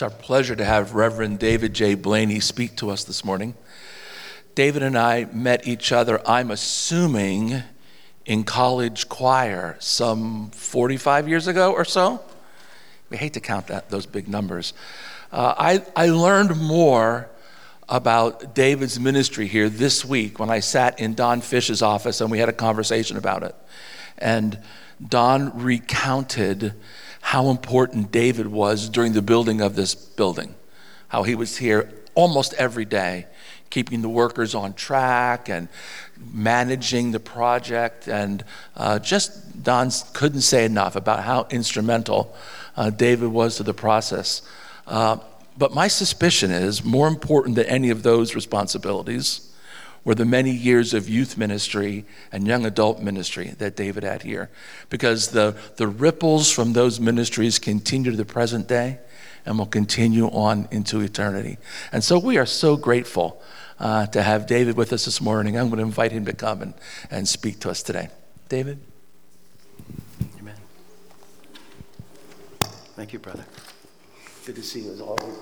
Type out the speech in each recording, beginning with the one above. It's our pleasure to have Reverend David J. Blaney speak to us this morning. David and I met each other, I'm assuming, in college choir some 45 years ago or so. We hate to count those big numbers. I learned more about David's ministry here this week when I sat in Don Fish's office and we had a conversation about it. And Don recounted how important David was during the building of this building, how he was here almost every day, keeping the workers on track and managing the project. And just Don couldn't say enough about how instrumental David was to the process. But my suspicion is more important than any of those responsibilities were the many years of youth ministry and young adult ministry that David had here, because the ripples from those ministries continue to the present day and will continue on into eternity. And so we are so grateful to have David with us this morning. I'm going to invite him to come and speak to us today. David? Amen. Thank you, brother. Good to see you as always.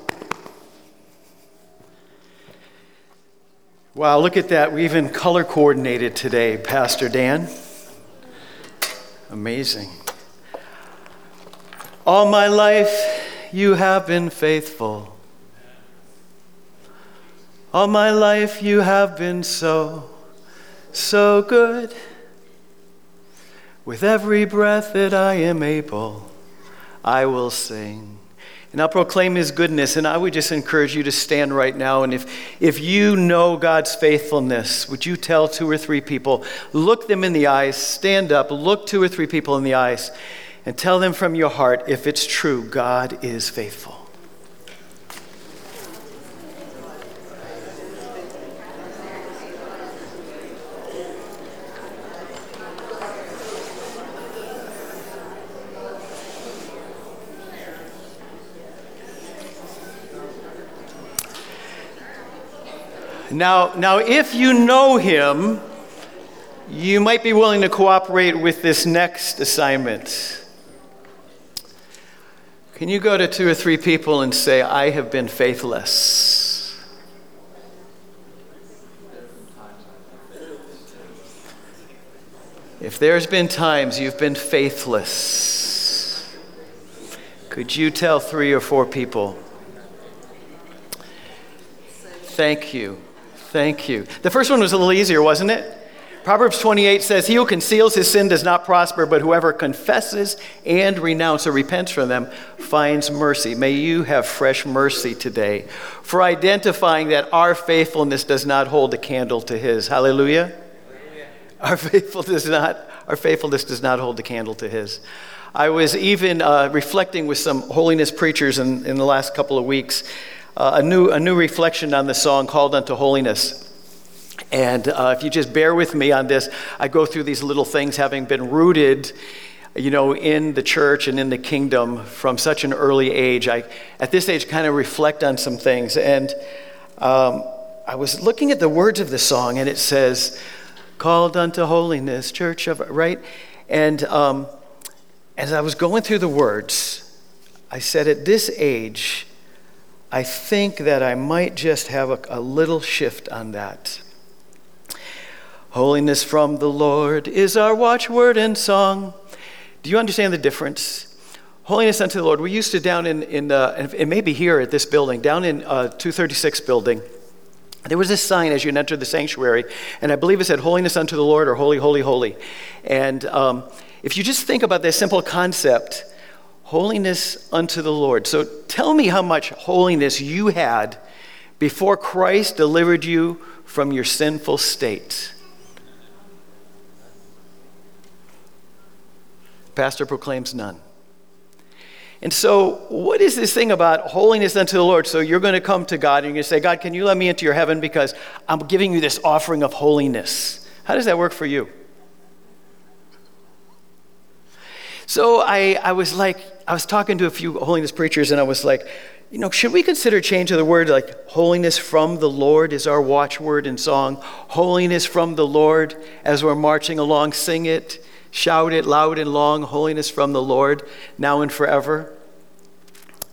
Wow, look at that. We even color coordinated today, Pastor Dan. Amazing. All my life, you have been faithful. All my life, you have been so good. With every breath that I am able, I will sing. And I'll proclaim his goodness. And I would just encourage you to stand right now. And if you know God's faithfulness, would you tell two or three people, look them in the eyes, stand up, look two or three people in the eyes, and tell them from your heart, if it's true, God is faithful. Now, if you know him, you might be willing to cooperate with this next assignment. Can you go to two or three people and say, I have been faithless? If there's been times you've been faithless, could you tell three or four people? Thank you. Thank you. The first one was a little easier, wasn't it? Proverbs 28 says, he who conceals his sin does not prosper, but whoever confesses and renounces or repents from them finds mercy. May you have fresh mercy today for identifying that our faithfulness does not hold a candle to his. Hallelujah. Hallelujah. Our faithfulness does not hold a candle to his. I was even reflecting with some holiness preachers in the last couple of weeks, a new reflection on the song Called Unto Holiness. And if you just bear with me on this, I go through these little things having been rooted, you know, in the church and in the kingdom from such an early age. I, at this age, kind of reflect on some things. And I was looking at the words of the song, and it says, called unto holiness, church of, right? And as I was going through the words, I said, at this age, I think that I might just have a little shift on that. Holiness from the Lord is our watchword and song. Do you understand the difference? Holiness unto the Lord. We used to down in it may be here at this building, down in 236 building, there was this sign as you entered the sanctuary, and I believe it said holiness unto the Lord or holy, holy, holy. And if you just think about this simple concept, holiness unto the Lord. So tell me how much holiness you had before Christ delivered you from your sinful state. Pastor proclaims none. And so what is this thing about holiness unto the Lord? So you're going to come to God and you're going to say, God, can you let me into your heaven because I'm giving you this offering of holiness. How does that work for you? So I was talking to a few holiness preachers, and I was like, you know, should we consider change of the word? Like, holiness from the Lord is our watchword and song. Holiness from the Lord, as we're marching along, sing it, shout it loud and long. Holiness from the Lord, now and forever.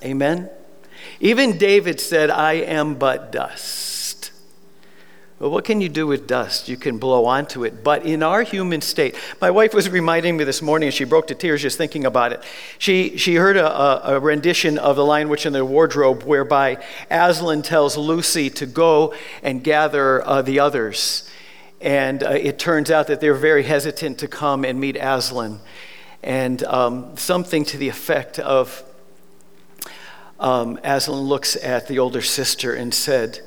Amen. Even David said, I am but dust. Well, what can you do with dust? You can blow onto it. But in our human state, my wife was reminding me this morning, and she broke to tears just thinking about it. She heard a rendition of The Lion, Witch and the Wardrobe, whereby Aslan tells Lucy to go and gather the others. And it turns out that they're very hesitant to come and meet Aslan. And something to the effect of, Aslan looks at the older sister and said,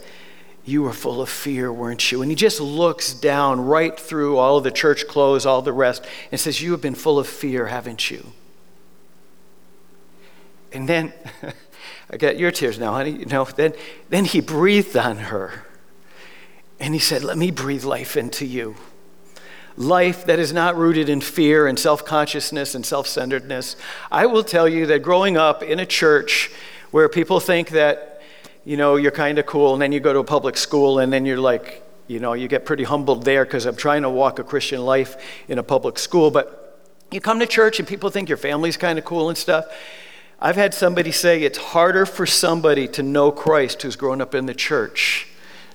you were full of fear, weren't you? And he just looks down right through all of the church clothes, all the rest, and says, you have been full of fear, haven't you? And then, I got your tears now, honey. You know, then he breathed on her. And he said, let me breathe life into you. Life that is not rooted in fear and self-consciousness and self-centeredness. I will tell you that growing up in a church where people think that, you know, you're kind of cool, and then you go to a public school, and then you're like, you know, you get pretty humbled there because I'm trying to walk a Christian life in a public school. But you come to church and people think your family's kind of cool and stuff. I've had somebody say it's harder for somebody to know Christ who's grown up in the church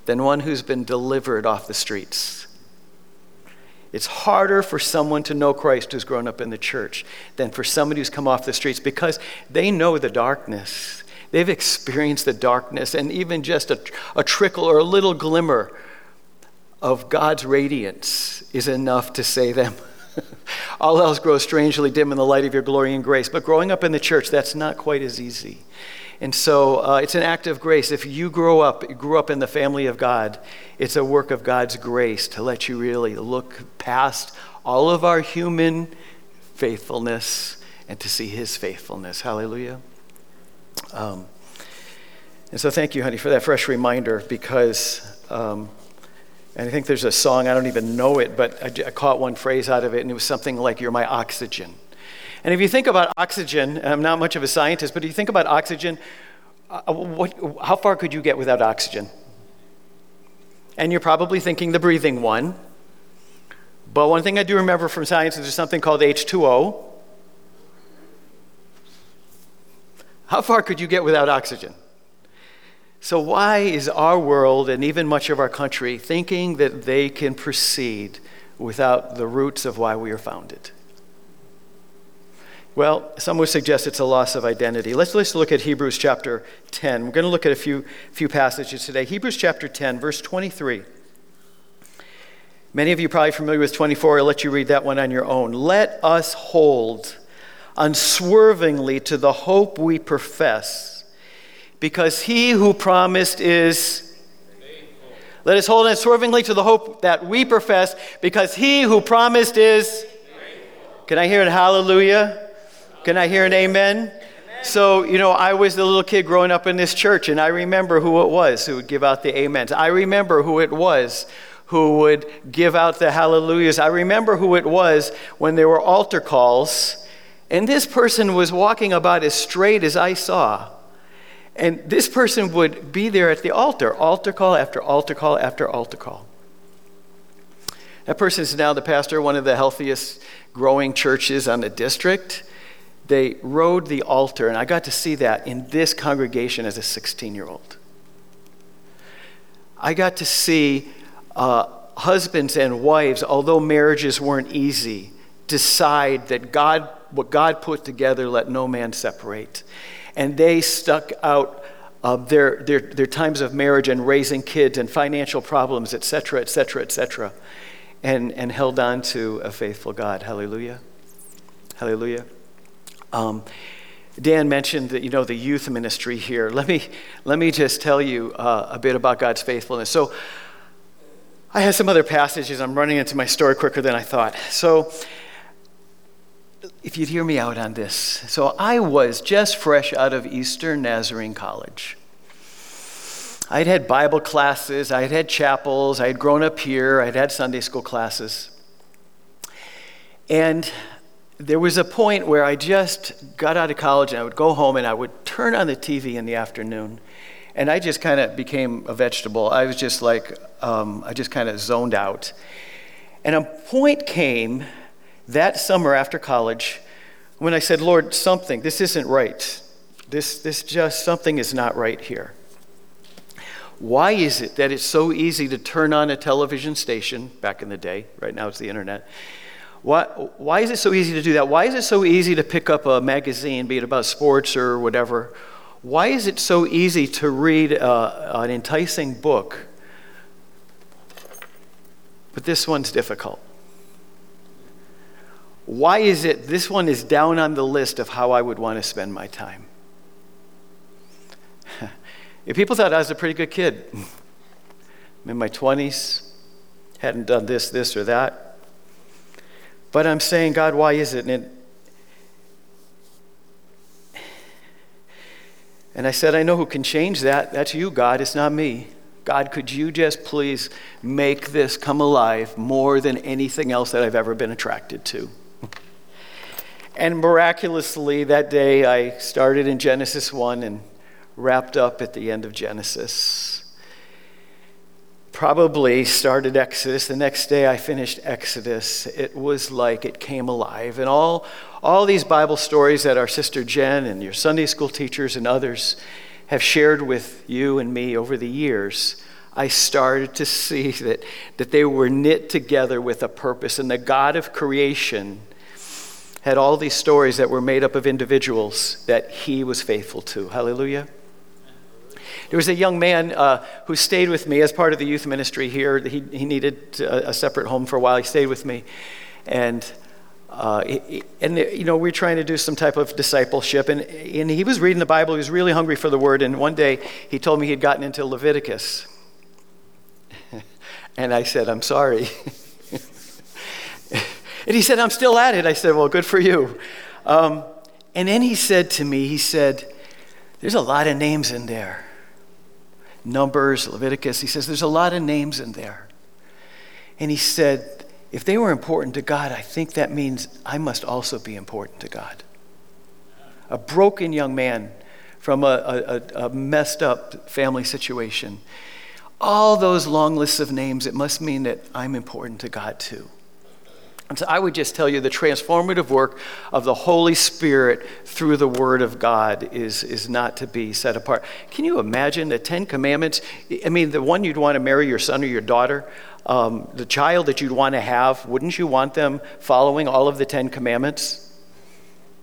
than one who's been delivered off the streets. It's harder for someone to know Christ who's grown up in the church than for somebody who's come off the streets, because they know the darkness. They've experienced the darkness, and even just a trickle or a little glimmer of God's radiance is enough to save them. All else grows strangely dim in the light of your glory and grace. But growing up in the church, that's not quite as easy. And so it's an act of grace. If you grew up in the family of God, it's a work of God's grace to let you really look past all of our human faithfulness and to see his faithfulness. Hallelujah. And so thank you, honey, for that fresh reminder, because and I think there's a song, I don't even know it, but I caught one phrase out of it, and it was something like, you're my oxygen. And if you think about oxygen, and I'm not much of a scientist, but if you think about oxygen, how far could you get without oxygen? And you're probably thinking the breathing one. But one thing I do remember from science is there's something called H2O. How far could you get without oxygen? So why is our world, and even much of our country, thinking that they can proceed without the roots of why we are founded? Well, some would suggest it's a loss of identity. Let's look at Hebrews chapter 10. We're going to look at a few passages today. Hebrews chapter 10, verse 23. Many of you are probably familiar with 24. I'll let you read that one on your own. Let us hold unswervingly to the hope we profess, because he who promised is... faithful. Let us hold unswervingly to the hope that we profess, because he who promised is... faithful. Can I hear a hallelujah? Can I hear an amen? Amen? So, you know, I was the little kid growing up in this church, and I remember who it was who would give out the amens. I remember who it was who would give out the hallelujahs. I remember who it was when there were altar calls, and this person was walking about as straight as I saw. And this person would be there at the altar, altar call after altar call after altar call. That person is now the pastor of one of the healthiest growing churches on the district. They rode the altar, and I got to see that in this congregation as a 16-year-old. I got to see husbands and wives, although marriages weren't easy, decide that what God put together, let no man separate. And they stuck out their times of marriage and raising kids and financial problems, et cetera, et cetera, et cetera, and held on to a faithful God. Hallelujah. Hallelujah. Dan mentioned that, you know, the youth ministry here. Let me just tell you a bit about God's faithfulness. So I have some other passages. I'm running into my story quicker than I thought. So if you'd hear me out on this. So I was just fresh out of Eastern Nazarene College. I'd had Bible classes. I'd had chapels. I had grown up here. I'd had Sunday school classes. And there was a point where I just got out of college, and I would go home, and I would turn on the TV in the afternoon, and I just kind of became a vegetable. I was just like, I just kind of zoned out. And a point came that summer after college when I said, Lord, something, this isn't right. This just, something is not right here. Why is it that it's so easy to turn on a television station back in the day? Right now it's the internet. Why is it so easy to do that? Why is it so easy to pick up a magazine, be it about sports or whatever? Why is it so easy to read an enticing book? But this one's difficult. Why is it this one is down on the list of how I would want to spend my time? People thought I was a pretty good kid. I'm in my 20s, hadn't done this or that. But I'm saying, God, why is it? And I said, I know who can change that. That's you, God. It's not me. God, could you just please make this come alive more than anything else that I've ever been attracted to? And miraculously, that day, I started in Genesis 1 and wrapped up at the end of Genesis. Probably started Exodus. The next day I finished Exodus. It was like it came alive. And all these Bible stories that our sister Jen and your Sunday school teachers and others have shared with you and me over the years, I started to see that they were knit together with a purpose. And the God of creation had all these stories that were made up of individuals that he was faithful to. Hallelujah. There was a young man who stayed with me as part of the youth ministry here. He needed a separate home for a while. He stayed with me. And you know, we were trying to do some type of discipleship. And he was reading the Bible. He was really hungry for the Word. And one day, he told me he'd gotten into Leviticus. And I said, I'm sorry. And he said, I'm still at it. I said, well, good for you. And then he said to me, there's a lot of names in there. Numbers, Leviticus. He says, there's a lot of names in there. And he said, if they were important to God, I think that means I must also be important to God. A broken young man from a messed up family situation. All those long lists of names, it must mean that I'm important to God too. And so I would just tell you the transformative work of the Holy Spirit through the Word of God is not to be set apart. Can you imagine the Ten Commandments? I mean, the one you'd want to marry your son or your daughter, the child that you'd want to have, wouldn't you want them following all of the Ten Commandments?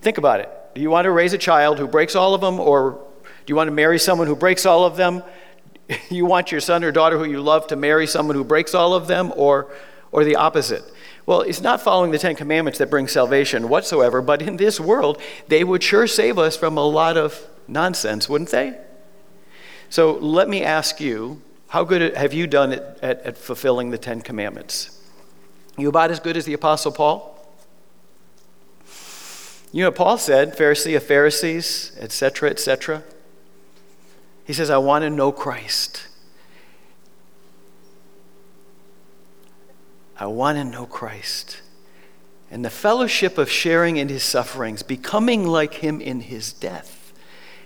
Think about it. Do you want to raise a child who breaks all of them, or do you want to marry someone who breaks all of them? You want your son or daughter who you love to marry someone who breaks all of them, or the opposite? Well, it's not following the Ten Commandments that brings salvation whatsoever, but in this world, they would sure save us from a lot of nonsense, wouldn't they? So let me ask you, how good have you done at fulfilling the Ten Commandments? You about as good as the Apostle Paul? You know, Paul said, Pharisee of Pharisees, etc., etc. He says, I want to know Christ. I want to know Christ and the fellowship of sharing in his sufferings, becoming like him in his death,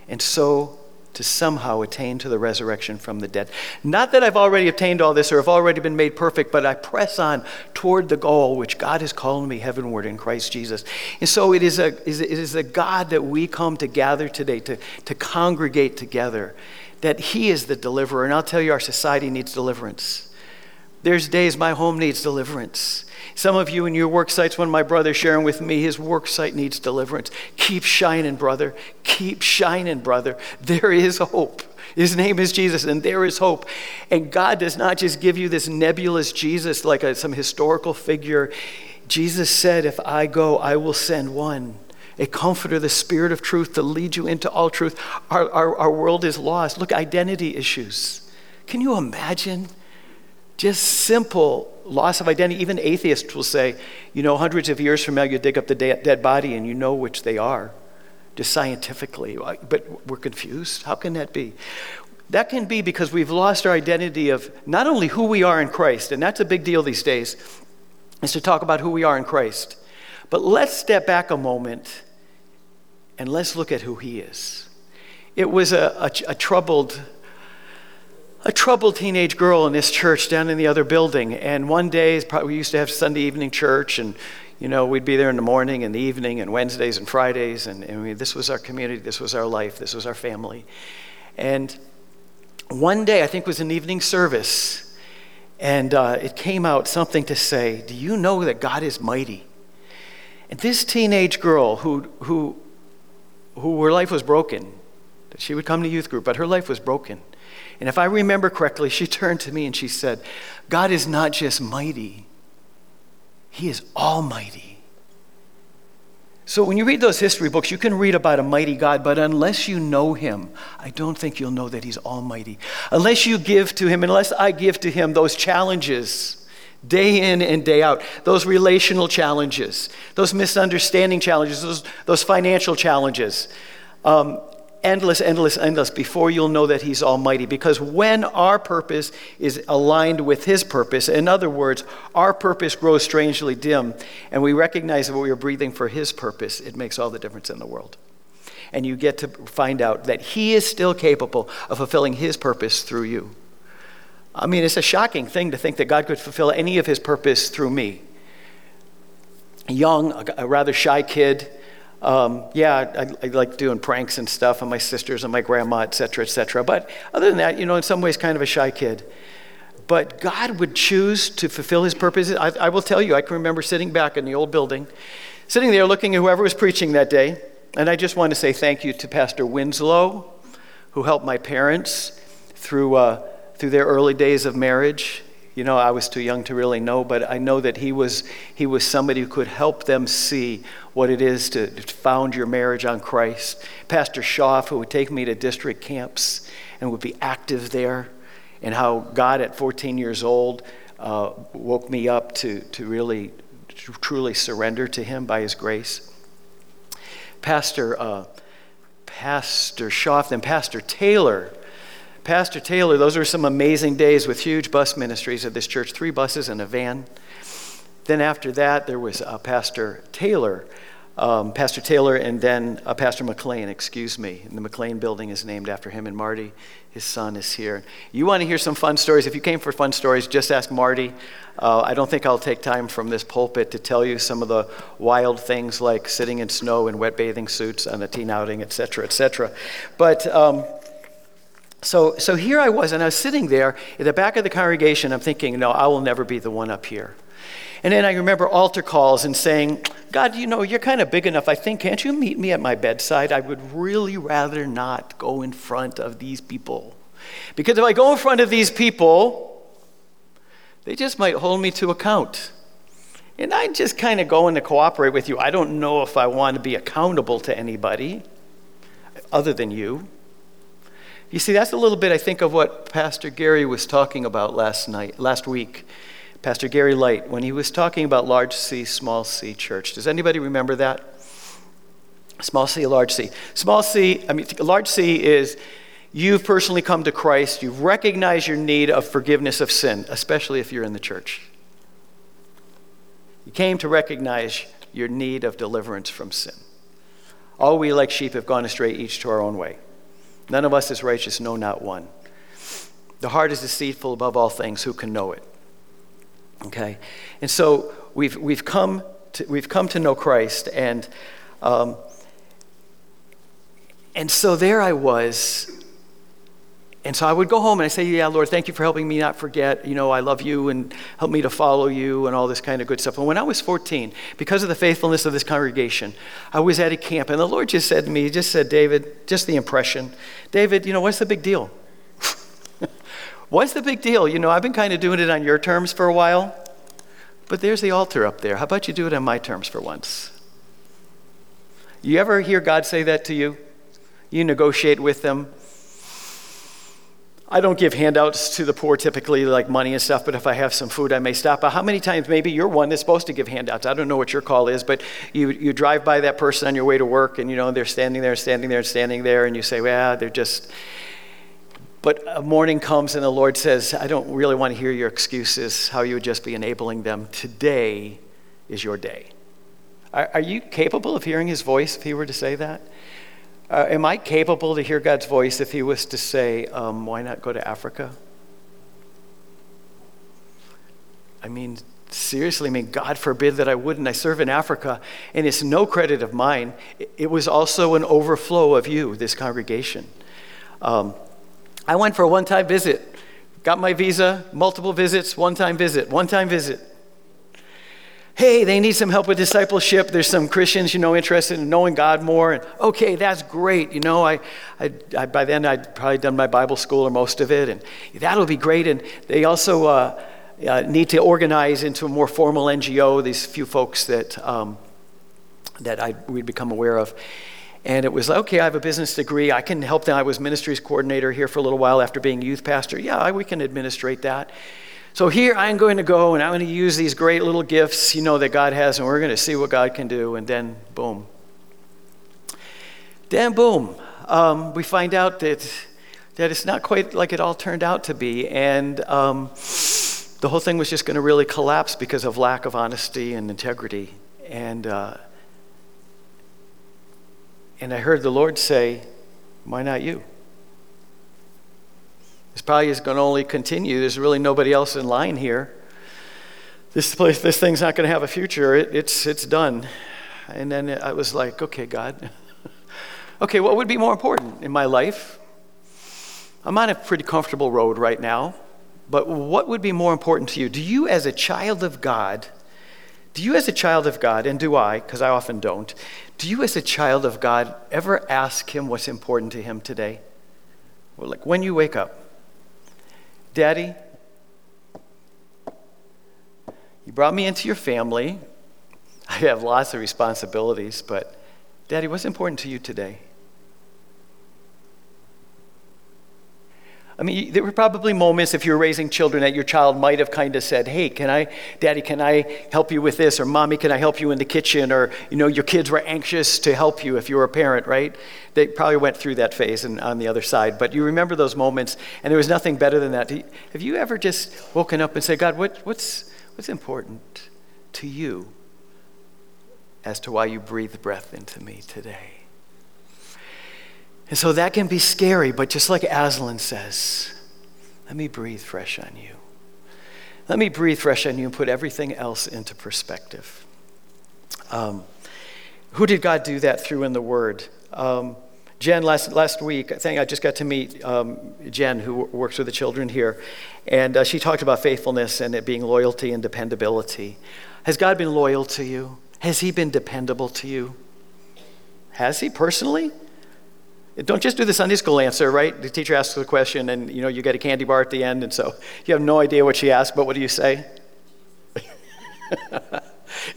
and so to somehow attain to the resurrection from the dead. Not that I've already obtained all this or have already been made perfect, but I press on toward the goal which God has called me heavenward in Christ Jesus. And so it is a God that we come to gather today, to congregate together, that he is the deliverer. And I'll tell you, our society needs deliverance. There's days my home needs deliverance. Some of you in your work sites, one of my brothers sharing with me, his work site needs deliverance. Keep shining, brother. Keep shining, brother. There is hope. His name is Jesus, and there is hope. And God does not just give you this nebulous Jesus like some historical figure. Jesus said, if I go, I will send one, a comforter, the Spirit of truth, to lead you into all truth. Our world is lost. Look, identity issues. Can you imagine? Just simple loss of identity. Even atheists will say, you know, hundreds of years from now, you dig up the dead body and you know which they are, just scientifically. But we're confused. How can that be? That can be because we've lost our identity of not only who we are in Christ, and that's a big deal these days, is to talk about who we are in Christ. But let's step back a moment and let's look at who he is. It was a troubled teenage girl in this church down in the other building. And one day, we used to have Sunday evening church, and you know, we'd be there in the morning and the evening and Wednesdays and Fridays. And this was our community. This was our life. This was our family. And one day, I think it was an evening service, and it came out something to say, do you know that God is mighty? And this teenage girl who her life was broken, she would come to youth group, but her life was broken. And if I remember correctly, she turned to me and she said, God is not just mighty, he is almighty. So when you read those history books, you can read about a mighty God, but unless you know him, I don't think you'll know that he's almighty. Unless you give to him, unless I give to him those challenges day in and day out, those relational challenges, those misunderstanding challenges, those financial challenges, endless, before you'll know that he's almighty. Because when our purpose is aligned with his purpose, in other words, our purpose grows strangely dim, and we recognize that what we are breathing for his purpose, it makes all the difference in the world. And you get to find out that he is still capable of fulfilling his purpose through you. I mean, it's a shocking thing to think that God could fulfill any of his purpose through me. Young, a rather shy kid, I like doing pranks and stuff on my sisters and my grandma, et cetera, but other than that, you know, in some ways kind of a shy kid. But God would choose to fulfill his purposes. I will tell you, I can remember sitting back in the old building, sitting there looking at whoever was preaching that day, and I just want to say thank you to Pastor Winslow, who helped my parents through their early days of marriage. You know, I was too young to really know, but I know that he was somebody who could help them see what it is to found your marriage on Christ. Pastor Schaff, who would take me to district camps and would be active there, and how God at 14 years old woke me up to really truly surrender to him by his grace. Pastor Schaff, then Pastor Taylor. Pastor Taylor, those were some amazing days with huge bus ministries at this church, 3 buses and a van. Then after that, there was Pastor Taylor, and then Pastor McLean, And the McLean building is named after him, and Marty, his son, is here. You want to hear some fun stories? If you came for fun stories, just ask Marty. I don't think I'll take time from this pulpit to tell you some of the wild things, like sitting in snow in wet bathing suits on a teen outing, et cetera, but... So here I was, and I was sitting there in the back of the congregation. I'm thinking, no, I will never be the one up here. And then I remember altar calls and saying, God, you know, you're kind of big enough, I think. Can't you meet me at my bedside? I would really rather not go in front of these people. Because if I go in front of these people, they just might hold me to account. And I just kind of go in to cooperate with you. I don't know if I want to be accountable to anybody other than you. You see, that's a little bit, I think, of what Pastor Gary was talking about last week. Pastor Gary Light, when he was talking about large C, small C church. Does anybody remember that? Small C, large C. Large C is you've personally come to Christ. You've recognized your need of forgiveness of sin, especially if you're in the church. You came to recognize your need of deliverance from sin. All we like sheep have gone astray, each to our own way. None of us is righteous, no, not one. The heart is deceitful above all things. Who can know it? Okay, and so we've come to know Christ, and so there I was, and so I would go home and I say, yeah, Lord, thank you for helping me not forget. You know, I love you and help me to follow you and all this kind of good stuff. And when I was 14, because of the faithfulness of this congregation, I was at a camp, and the Lord just said to me, David, just the impression, David, you know, what's the big deal? What's the big deal? You know, I've been kind of doing it on your terms for a while, but there's the altar up there. How about you do it on my terms for once? You ever hear God say that to you? You negotiate with them. I don't give handouts to the poor typically, like money and stuff, but if I have some food, I may stop. But how many times, maybe you're one that's supposed to give handouts. I don't know what your call is, but you drive by that person on your way to work, and you know they're standing there, and you say, well, they're just... But a morning comes, and the Lord says, I don't really want to hear your excuses, how you would just be enabling them. Today is your day. Are you capable of hearing his voice if he were to say that? Am I capable to hear God's voice if he was to say, why not go to Africa? I mean, seriously, I mean, God forbid that I wouldn't. I serve in Africa, and it's no credit of mine. It was also an overflow of you, this congregation. I went for a one-time visit, got my visa, multiple visits, one-time visit. Hey, they need some help with discipleship. There's some Christians, interested in knowing God more. And okay, that's great. I by then I'd probably done my Bible school or most of it, and that'll be great. And they also need to organize into a more formal NGO. These few folks that we'd become aware of, and it was okay. I have a business degree. I can help them. I was ministries coordinator here for a little while after being youth pastor. Yeah, we can administrate that. So here I'm going to go, and I'm going to use these great little gifts, that God has, and we're going to see what God can do. And then, boom. We find out that it's not quite like it all turned out to be. And the whole thing was just going to really collapse because of lack of honesty and integrity. And I heard the Lord say, why not you? This probably is going to only continue. There's really nobody else in line here. This thing's not going to have a future. It's done. And then I was like, okay, God. Okay, what would be more important in my life? I'm on a pretty comfortable road right now, but what would be more important to you? Do you as a child of God ever ask him what's important to him today? Well, like when you wake up, Daddy, you brought me into your family. I have lots of responsibilities, but Daddy, what's important to you today? I mean, there were probably moments if you were raising children that your child might have kind of said, hey, Daddy, can I help you with this? Or Mommy, can I help you in the kitchen? Or, your kids were anxious to help you if you were a parent, right? They probably went through that phase and on the other side. But you remember those moments, and there was nothing better than that. Have you ever just woken up and said, God, what's important to you as to why you breathe breath into me today? And so that can be scary, but just like Aslan says, let me breathe fresh on you. Let me breathe fresh on you and put everything else into perspective. Who did God do that through in the Word? Jen, last week, I think I just got to meet Jen, who works with the children here, and she talked about faithfulness and it being loyalty and dependability. Has God been loyal to you? Has he been dependable to you? Has he personally? Don't just do the Sunday school answer, right? The teacher asks the question, and you get a candy bar at the end, and so you have no idea what she asked, but what do you say?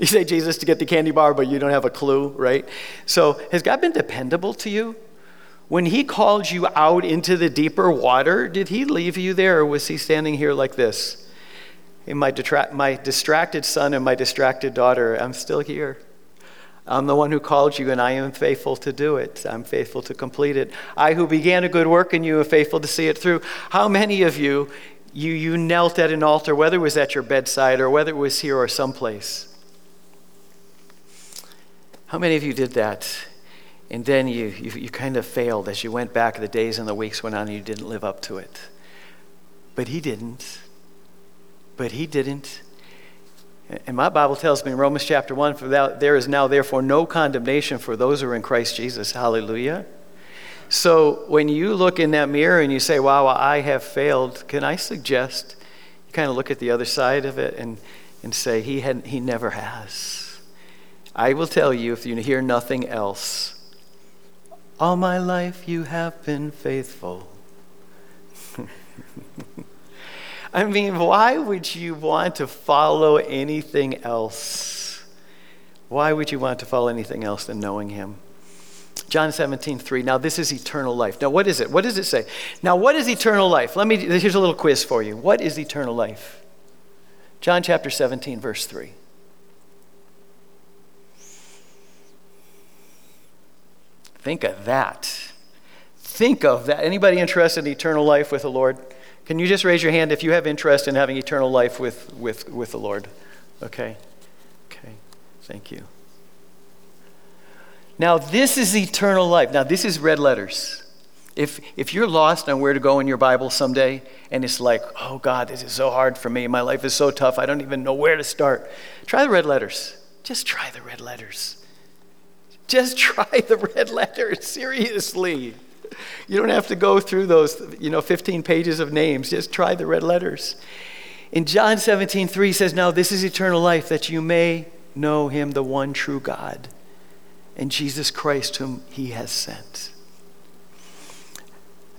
You say Jesus to get the candy bar, but you don't have a clue, right? So has God been dependable to you? When he called you out into the deeper water, did he leave you there, or was he standing here like this? Hey, my distracted son and my distracted daughter, I'm still here. I'm the one who called you, and I am faithful to do it. I'm faithful to complete it. I who began a good work in you am faithful to see it through. How many of you knelt at an altar, whether it was at your bedside or whether it was here or someplace? How many of you did that? And then you kind of failed as you went back. The days and the weeks went on, and you didn't live up to it. But he didn't. And my Bible tells me in Romans chapter 1, there is now therefore no condemnation for those who are in Christ Jesus. Hallelujah. So when you look in that mirror and you say, wow, I have failed, can I suggest you kind of look at the other side of it and say, he never has. I will tell you, if you hear nothing else, all my life you have been faithful. I mean, why would you want to follow anything else? Why would you want to follow anything else than knowing him? John 17:3, now this is eternal life. Now what is it? What does it say? Now what is eternal life? Here's a little quiz for you. What is eternal life? John chapter 17, verse 3. Think of that. Think of that. Anybody interested in eternal life with the Lord? Can you just raise your hand if you have interest in having eternal life with the Lord? Okay, thank you. Now this is eternal life. Now this is red letters. If you're lost on where to go in your Bible someday, and it's like, oh God, this is so hard for me. My life is so tough. I don't even know where to start. Try the red letters. Just try the red letters. Just try the red letters, seriously. You don't have to go through those, 15 pages of names. Just try the red letters. In John 17:3 says, now this is eternal life, that you may know him, the one true God, and Jesus Christ whom he has sent.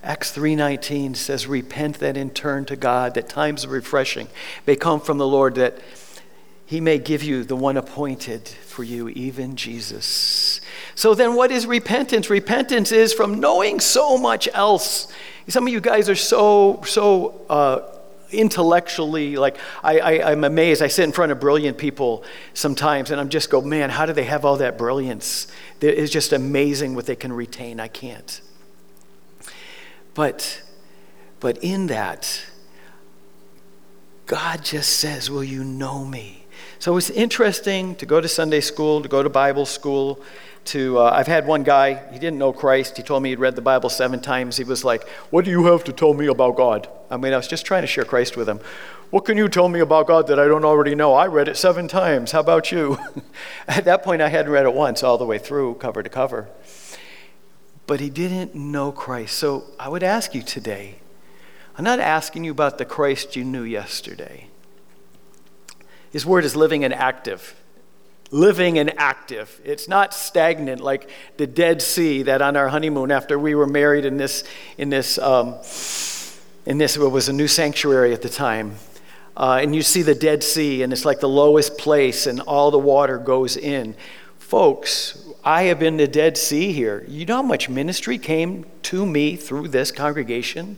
Acts 3:19 says, repent then and turn to God, that times of refreshing may come from the Lord, that he may give you the one appointed for you, even Jesus. So then what is repentance? Repentance is from knowing so much else. Some of you guys are so intellectually, like, I'm amazed. I sit in front of brilliant people sometimes and I'm just go, man, how do they have all that brilliance? It's just amazing what they can retain. I can't. But in that, God just says, will you know me? So it's interesting to go to Sunday school, to go to Bible school, I've had one guy, he didn't know Christ. He told me he'd read the Bible 7 times. He was like, what do you have to tell me about God? I was just trying to share Christ with him. What can you tell me about God that I don't already know? I read it 7 times. How about you? At that point, I hadn't read it once all the way through, cover to cover. But he didn't know Christ. So I would ask you today, I'm not asking you about the Christ you knew yesterday. His word is living and active. Living and active. It's not stagnant like the Dead Sea that on our honeymoon after we were married in this it was a new sanctuary at the time. And you see the Dead Sea and it's like the lowest place and all the water goes in. Folks, I have been the Dead Sea here. You know how much ministry came to me through this congregation?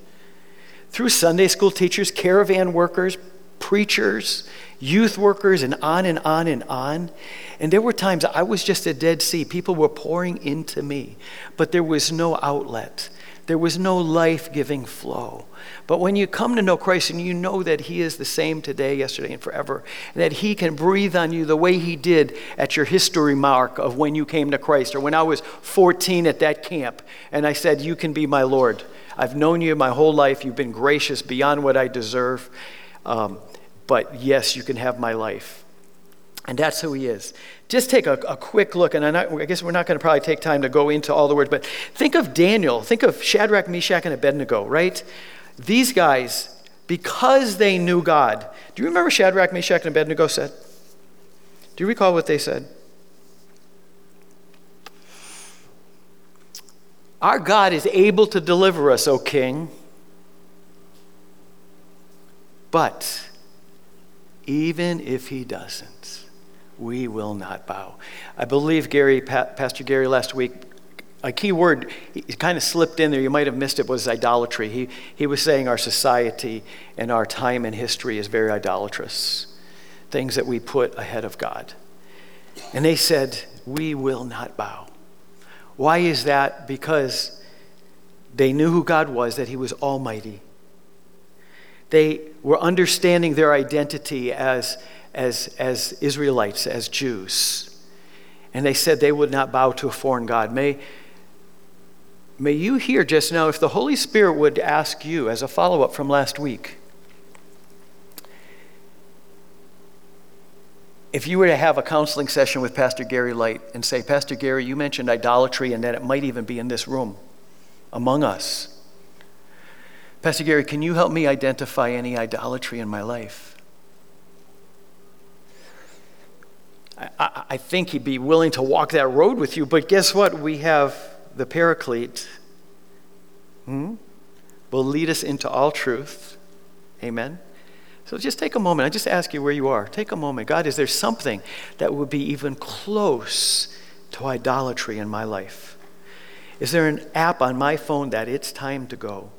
Through Sunday school teachers, caravan workers, preachers, youth workers, and on and on and on. And there were times I was just a Dead Sea. People were pouring into me, but there was no outlet. There was no life-giving flow. But when you come to know Christ and you know that he is the same today, yesterday, and forever, and that he can breathe on you the way he did at your history mark of when you came to Christ, or when I was 14 at that camp, and I said, you can be my Lord. I've known you my whole life. You've been gracious beyond what I deserve. But yes, you can have my life. And that's who he is. Just take a quick look, and I guess we're not going to probably take time to go into all the words, but think of Daniel. Think of Shadrach, Meshach, and Abednego, right? These guys, because they knew God. Do you remember Shadrach, Meshach, and Abednego said? Do you recall what they said? Our God is able to deliver us, O king. But even if he doesn't, we will not bow. I believe Pastor Gary last week, a key word, he kind of slipped in there, you might have missed it, was idolatry. He was saying our society and our time in history is very idolatrous. Things that we put ahead of God. And they said, we will not bow. Why is that? Because they knew who God was, that he was almighty. They were understanding their identity as Israelites, as Jews. And they said they would not bow to a foreign God. May you hear just now, if the Holy Spirit would ask you as a follow-up from last week, if you were to have a counseling session with Pastor Gary Light and say, Pastor Gary, you mentioned idolatry and that it might even be in this room among us. Pastor Gary, can you help me identify any idolatry in my life? I think he'd be willing to walk that road with you, but guess what? We have the Paraclete will lead us into all truth. Amen? So just take a moment. I just ask you where you are. Take a moment. God, is there something that would be even close to idolatry in my life? Is there an app on my phone that it's time to go?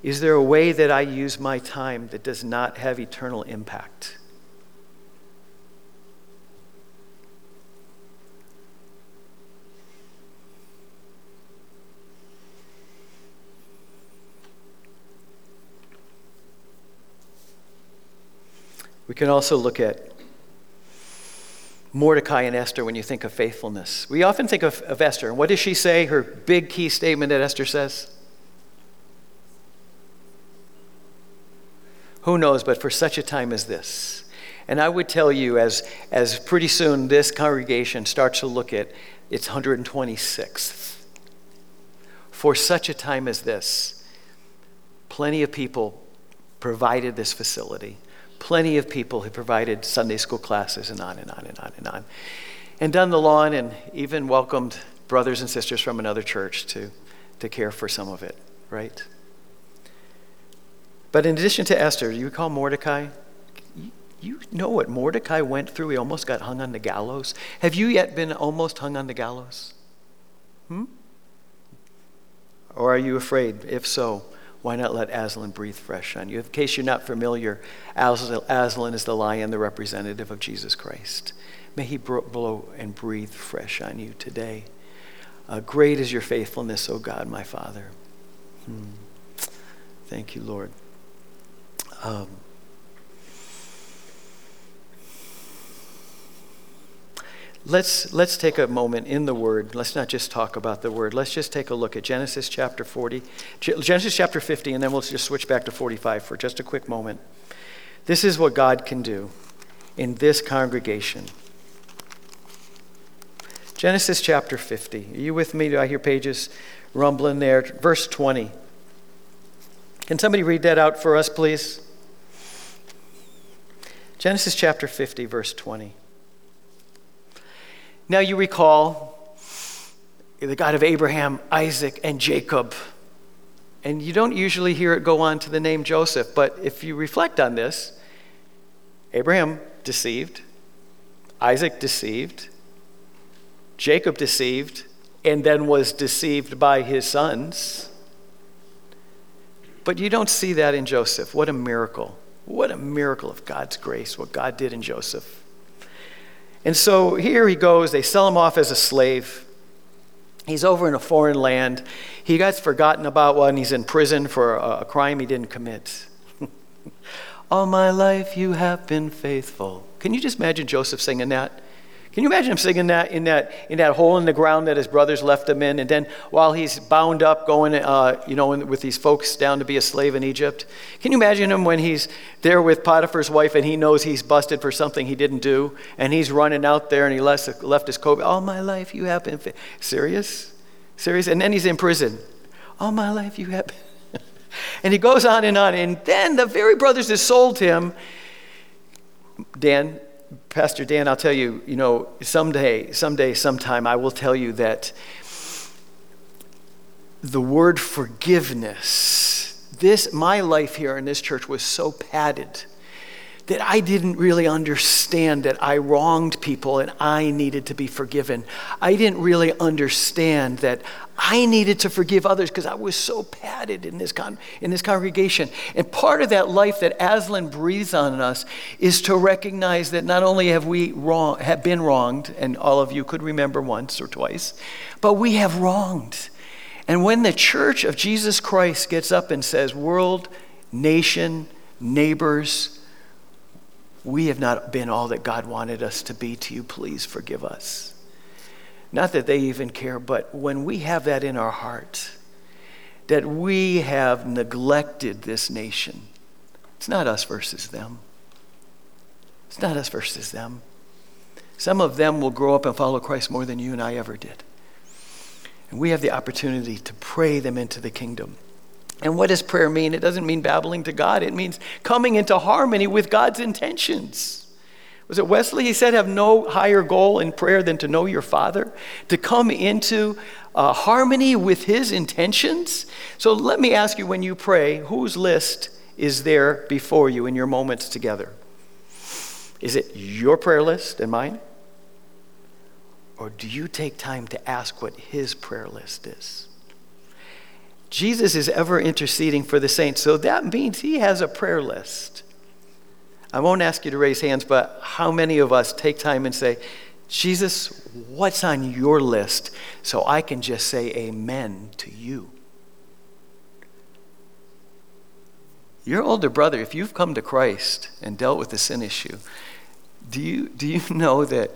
Is there a way that I use my time that does not have eternal impact? We can also look at Mordecai and Esther when you think of faithfulness. We often think of Esther. What does she say? Her big key statement that Esther says? Who knows, but for such a time as this. And I would tell you, as pretty soon this congregation starts to look at its 126th. For such a time as this, plenty of people provided this facility. Plenty of people who provided Sunday school classes and on and on and on and on. And done the lawn and even welcomed brothers and sisters from another church to care for some of it, right? But in addition to Esther, you recall Mordecai? You know what Mordecai went through? He almost got hung on the gallows. Have you yet been almost hung on the gallows? Or are you afraid? If so, why not let Aslan breathe fresh on you? In case you're not familiar, Aslan is the lion, the representative of Jesus Christ. May he blow and breathe fresh on you today. Great is your faithfulness, O God, my Father. Thank you, Lord. Let's take a moment in the Word. Let's not just talk about the Word. Let's just take a look at Genesis chapter 40, Genesis chapter 50, and then we'll just switch back to 45 for just a quick moment. This is what God can do in this congregation. Genesis chapter 50. Are you with me? Do I hear pages rumbling there? Verse 20. Can somebody read that out for us, please? Genesis chapter 50, verse 20. Now you recall the God of Abraham, Isaac, and Jacob. And you don't usually hear it go on to the name Joseph, but if you reflect on this, Abraham deceived, Isaac deceived, Jacob deceived, and then was deceived by his sons. But you don't see that in Joseph. What a miracle. What a miracle of God's grace, what God did in Joseph. And so here he goes. They sell him off as a slave. He's over in a foreign land. He gets forgotten about when he's in prison for a crime he didn't commit. All my life you have been faithful. Can you just imagine Joseph singing that? Can you imagine him singing that in that hole in the ground that his brothers left him in? And then while he's bound up going with these folks down to be a slave in Egypt? Can you imagine him when he's there with Potiphar's wife and he knows he's busted for something he didn't do and he's running out there and he left his coat? All my life you have been serious? Serious? And then he's in prison. All my life you have been. And he goes on. And then the very brothers that sold him, Pastor Dan, I'll tell you, sometime, I will tell you that the word forgiveness, my life here in this church was so padded that I didn't really understand that I wronged people and I needed to be forgiven. I didn't really understand that I needed to forgive others because I was so padded in this congregation. And part of that life that Aslan breathes on us is to recognize that not only have we been wronged, and all of you could remember once or twice, but we have wronged. And when the Church of Jesus Christ gets up and says, world, nation, neighbors, we have not been all that God wanted us to be to you. Please forgive us. Not that they even care, but when we have that in our heart, that we have neglected this nation, it's not us versus them. It's not us versus them. Some of them will grow up and follow Christ more than you and I ever did. And we have the opportunity to pray them into the kingdom. And what does prayer mean? It doesn't mean babbling to God. It means coming into harmony with God's intentions. Was it Wesley? He said, have no higher goal in prayer than to know your Father, to come into harmony with his intentions. So let me ask you, when you pray, whose list is there before you in your moments together? Is it your prayer list and mine? Or do you take time to ask what his prayer list is? Jesus is ever interceding for the saints, so that means he has a prayer list. I won't ask you to raise hands, but how many of us take time and say, Jesus, what's on your list so I can just say amen to you? Your older brother, if you've come to Christ and dealt with the sin issue, do you know that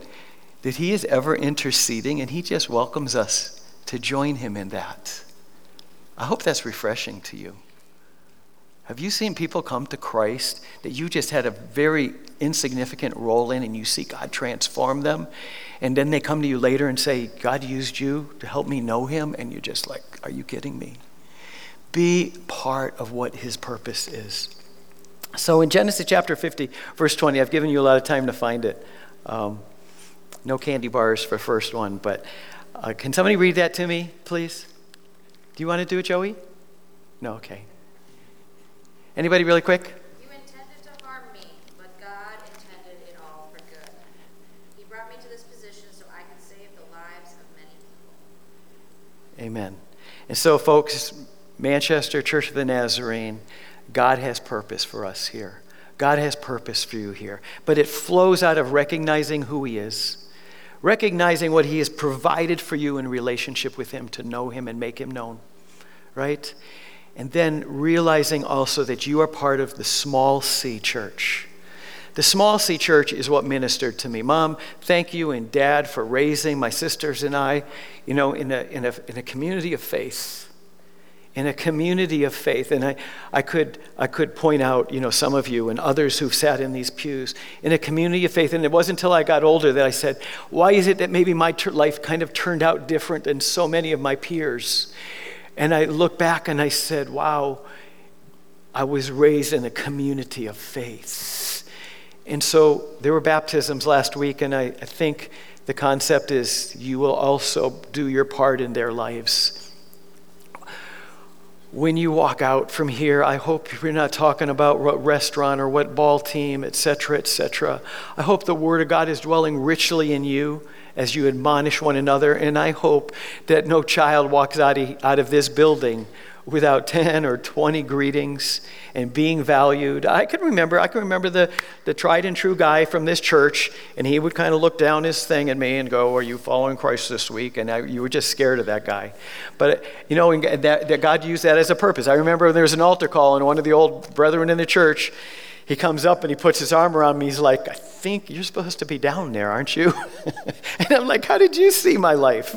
that he is ever interceding, and he just welcomes us to join him in that. I hope that's refreshing to you. Have you seen people come to Christ that you just had a very insignificant role in, and you see God transform them, and then they come to you later and say, God used you to help me know him, and you're just like, are you kidding me? Be part of what his purpose is. So in Genesis chapter 50, verse 20, I've given you a lot of time to find it. No candy bars for first one, but can somebody read that to me, please? Do you want to do it, Joey? No, okay. Anybody really quick? You intended to harm me, but God intended it all for good. He brought me to this position so I could save the lives of many people. Amen. And so, folks, Manchester Church of the Nazarene, God has purpose for us here. God has purpose for you here. But it flows out of recognizing who he is, recognizing what he has provided for you in relationship with him, to know him and make him known, right? And then realizing also that you are part of the small C church. The small C church is what ministered to me. Mom, thank you, and Dad, for raising my sisters and I, you know, in a community of faith. In a community of faith. And I could point out, you know, some of you and others who've sat in these pews, in a community of faith. And it wasn't until I got older that I said, why is it that maybe my life kind of turned out different than so many of my peers? And I look back and I said, wow, I was raised in a community of faith. And so there were baptisms last week, and I think the concept is you will also do your part in their lives. When you walk out from here, I hope you're not talking about what restaurant or what ball team, et cetera, et cetera. I hope the Word of God is dwelling richly in you as you admonish one another. And I hope that no child walks out of this building without 10 or 20 greetings and being valued. I can remember the tried and true guy from this church, and he would kind of look down his thing at me and go, are you following Christ this week? And you were just scared of that guy. But, you know, and that God used that as a purpose. I remember there was an altar call, and one of the old brethren in the church, he comes up and he puts his arm around me. He's like, I think you're supposed to be down there, aren't you? And I'm like, how did you see my life?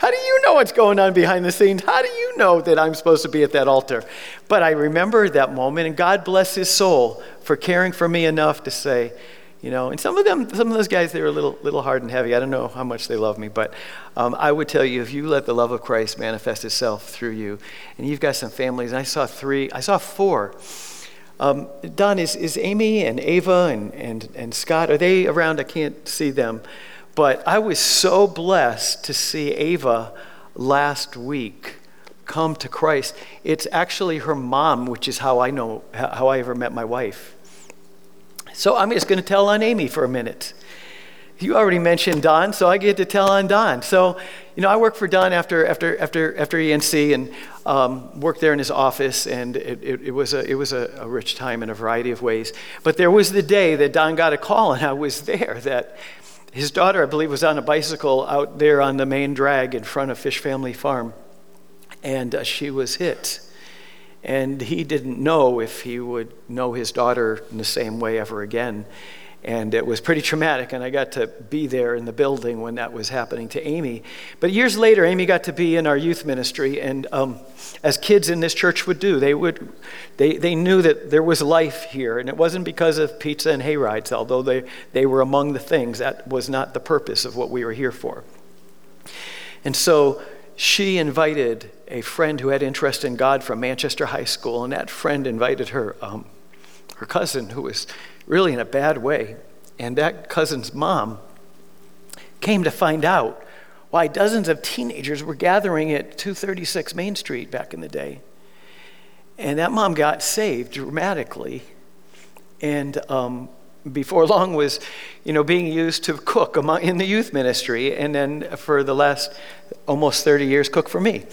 How do you know what's going on behind the scenes? How do you know that I'm supposed to be at that altar? But I remember that moment, and God bless his soul for caring for me enough to say, you know, and some of those guys, they were a little hard and heavy. I don't know how much they love me, but I would tell you, if you let the love of Christ manifest itself through you, and you've got some families, and I saw four. Don, is Amy and Ava and Scott, are they around? I can't see them. But I was so blessed to see Ava last week come to Christ. It's actually her mom, which is how I ever met my wife. So I'm just going to tell on Amy for a minute. You already mentioned Don, so I get to tell on Don. So, you know, I worked for Don after ENC, and worked there in his office, and it was a rich time in a variety of ways. But there was the day that Don got a call, and I was there, that his daughter, I believe, was on a bicycle out there on the main drag in front of Fish Family Farm, and she was hit. And he didn't know if he would know his daughter in the same way ever again. And it was pretty traumatic, and I got to be there in the building when that was happening to Amy. But years later, Amy got to be in our youth ministry, and as kids in this church would do, they knew that there was life here, and it wasn't because of pizza and hay rides, although they were among the things. That was not the purpose of what we were here for. And so she invited a friend who had interest in God from Manchester High School, and that friend invited her cousin, who was really in a bad way. And that cousin's mom came to find out why dozens of teenagers were gathering at 236 Main Street back in the day. And that mom got saved dramatically, and before long was, you know, being used to cook in the youth ministry, and then for the last almost 30 years, cook for me.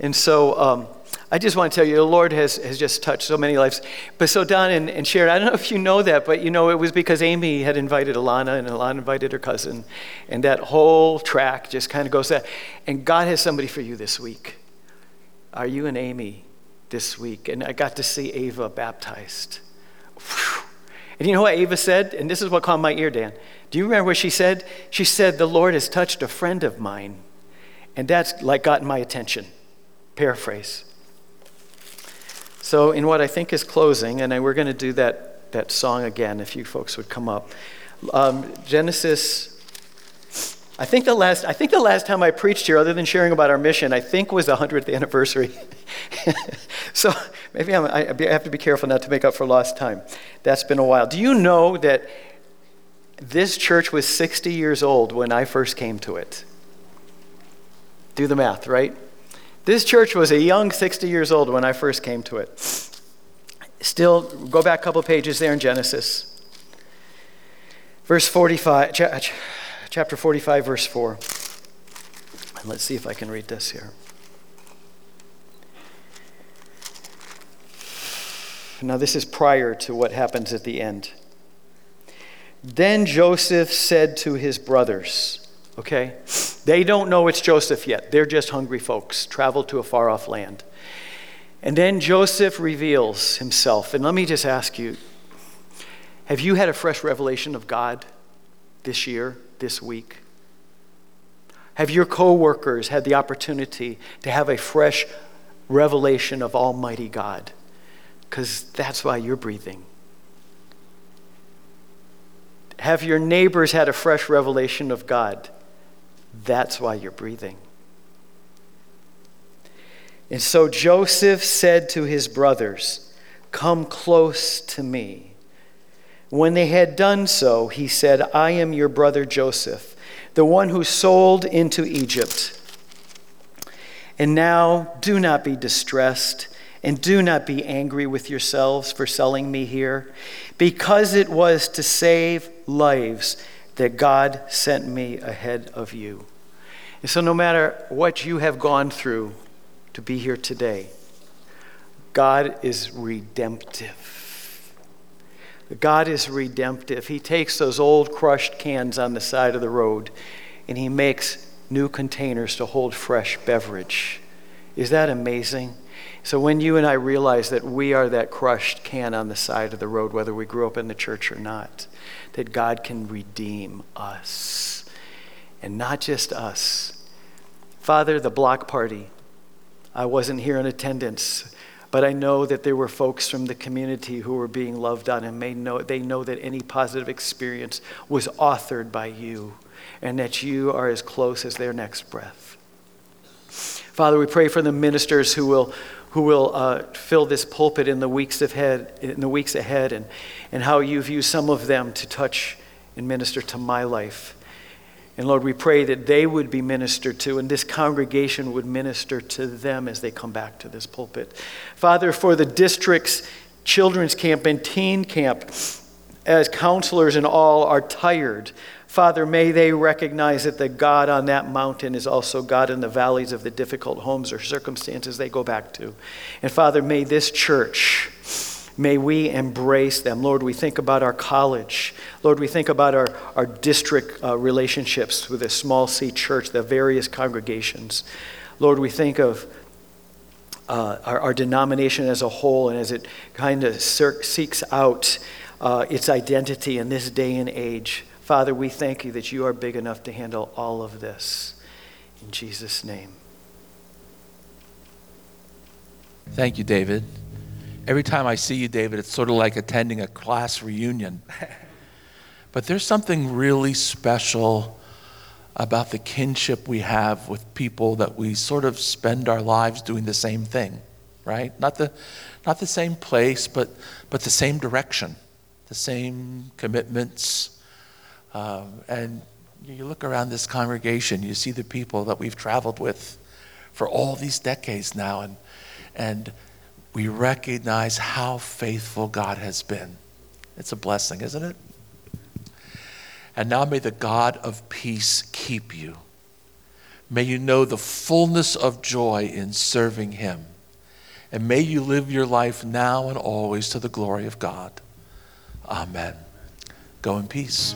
And so I just want to tell you, the Lord has just touched so many lives. But so Don and Sharon, I don't know if you know that, but you know, it was because Amy had invited Alana, and Alana invited her cousin, and that whole track just kind of goes that. And God has somebody for you this week. Are you an Amy this week? And I got to see Ava baptized. Whew. And you know what Ava said? And this is what caught my ear, Dan. Do you remember what she said? She said, "The Lord has touched a friend of mine." And that's like gotten my attention. Paraphrase. So in what I think is closing, and we're going to do that song again if you folks would come up. Genesis, I think the last time I preached here, other than sharing about our mission, I think was the 100th anniversary. So maybe I have to be careful not to make up for lost time. That's been a while. Do you know that this church was 60 years old when I first came to it? Do the math, right? This church was a young 60 years old when I first came to it. Still, go back a couple pages there in Genesis. Verse 45, chapter 45, verse 4. And let's see if I can read this here. Now, this is prior to what happens at the end. Then Joseph said to his brothers, okay? They don't know it's Joseph yet. They're just hungry folks, traveled to a far-off land. And then Joseph reveals himself. And let me just ask you, have you had a fresh revelation of God this year, this week? Have your co-workers had the opportunity to have a fresh revelation of Almighty God? Because that's why you're breathing. Have your neighbors had a fresh revelation of God? That's why you're breathing. And so Joseph said to his brothers, "Come close to me." When they had done so, he said, "I am your brother Joseph, the one who sold into Egypt. And now do not be distressed and do not be angry with yourselves for selling me here, because it was to save lives that God sent me ahead of you." And so no matter what you have gone through to be here today, God is redemptive. God is redemptive. He takes those old crushed cans on the side of the road and he makes new containers to hold fresh beverage. Is that amazing? So when you and I realize that we are that crushed can on the side of the road, whether we grew up in the church or not, that God can redeem us. And not just us. Father, the block party. I wasn't here in attendance, but I know that there were folks from the community who were being loved on, and they know that any positive experience was authored by you, and that you are as close as their next breath. Father, we pray for the ministers who will fill this pulpit in the weeks ahead, and how you've used some of them to touch and minister to my life. And Lord, we pray that they would be ministered to, and this congregation would minister to them as they come back to this pulpit. Father, for the district's children's camp and teen camp, as counselors and all are tired, Father, may they recognize that the God on that mountain is also God in the valleys of the difficult homes or circumstances they go back to. And Father, may this church, may we embrace them. Lord, we think about our college. Lord, we think about our district relationships with the small C church, the various congregations. Lord, we think of our denomination as a whole, and as it kind of seeks out its identity in this day and age. Father, we thank you that you are big enough to handle all of this. In Jesus' name. Thank you, David. Every time I see you, David, it's sort of like attending a class reunion. But there's something really special about the kinship we have with people that we sort of spend our lives doing the same thing, right? Not the same place, but the same direction, the same commitments. And you look around this congregation, you see the people that we've traveled with for all these decades now, and we recognize how faithful God has been. It's a blessing, isn't it? And now may the God of peace keep you. May you know the fullness of joy in serving him. And may you live your life now and always to the glory of God. Amen. Go in peace.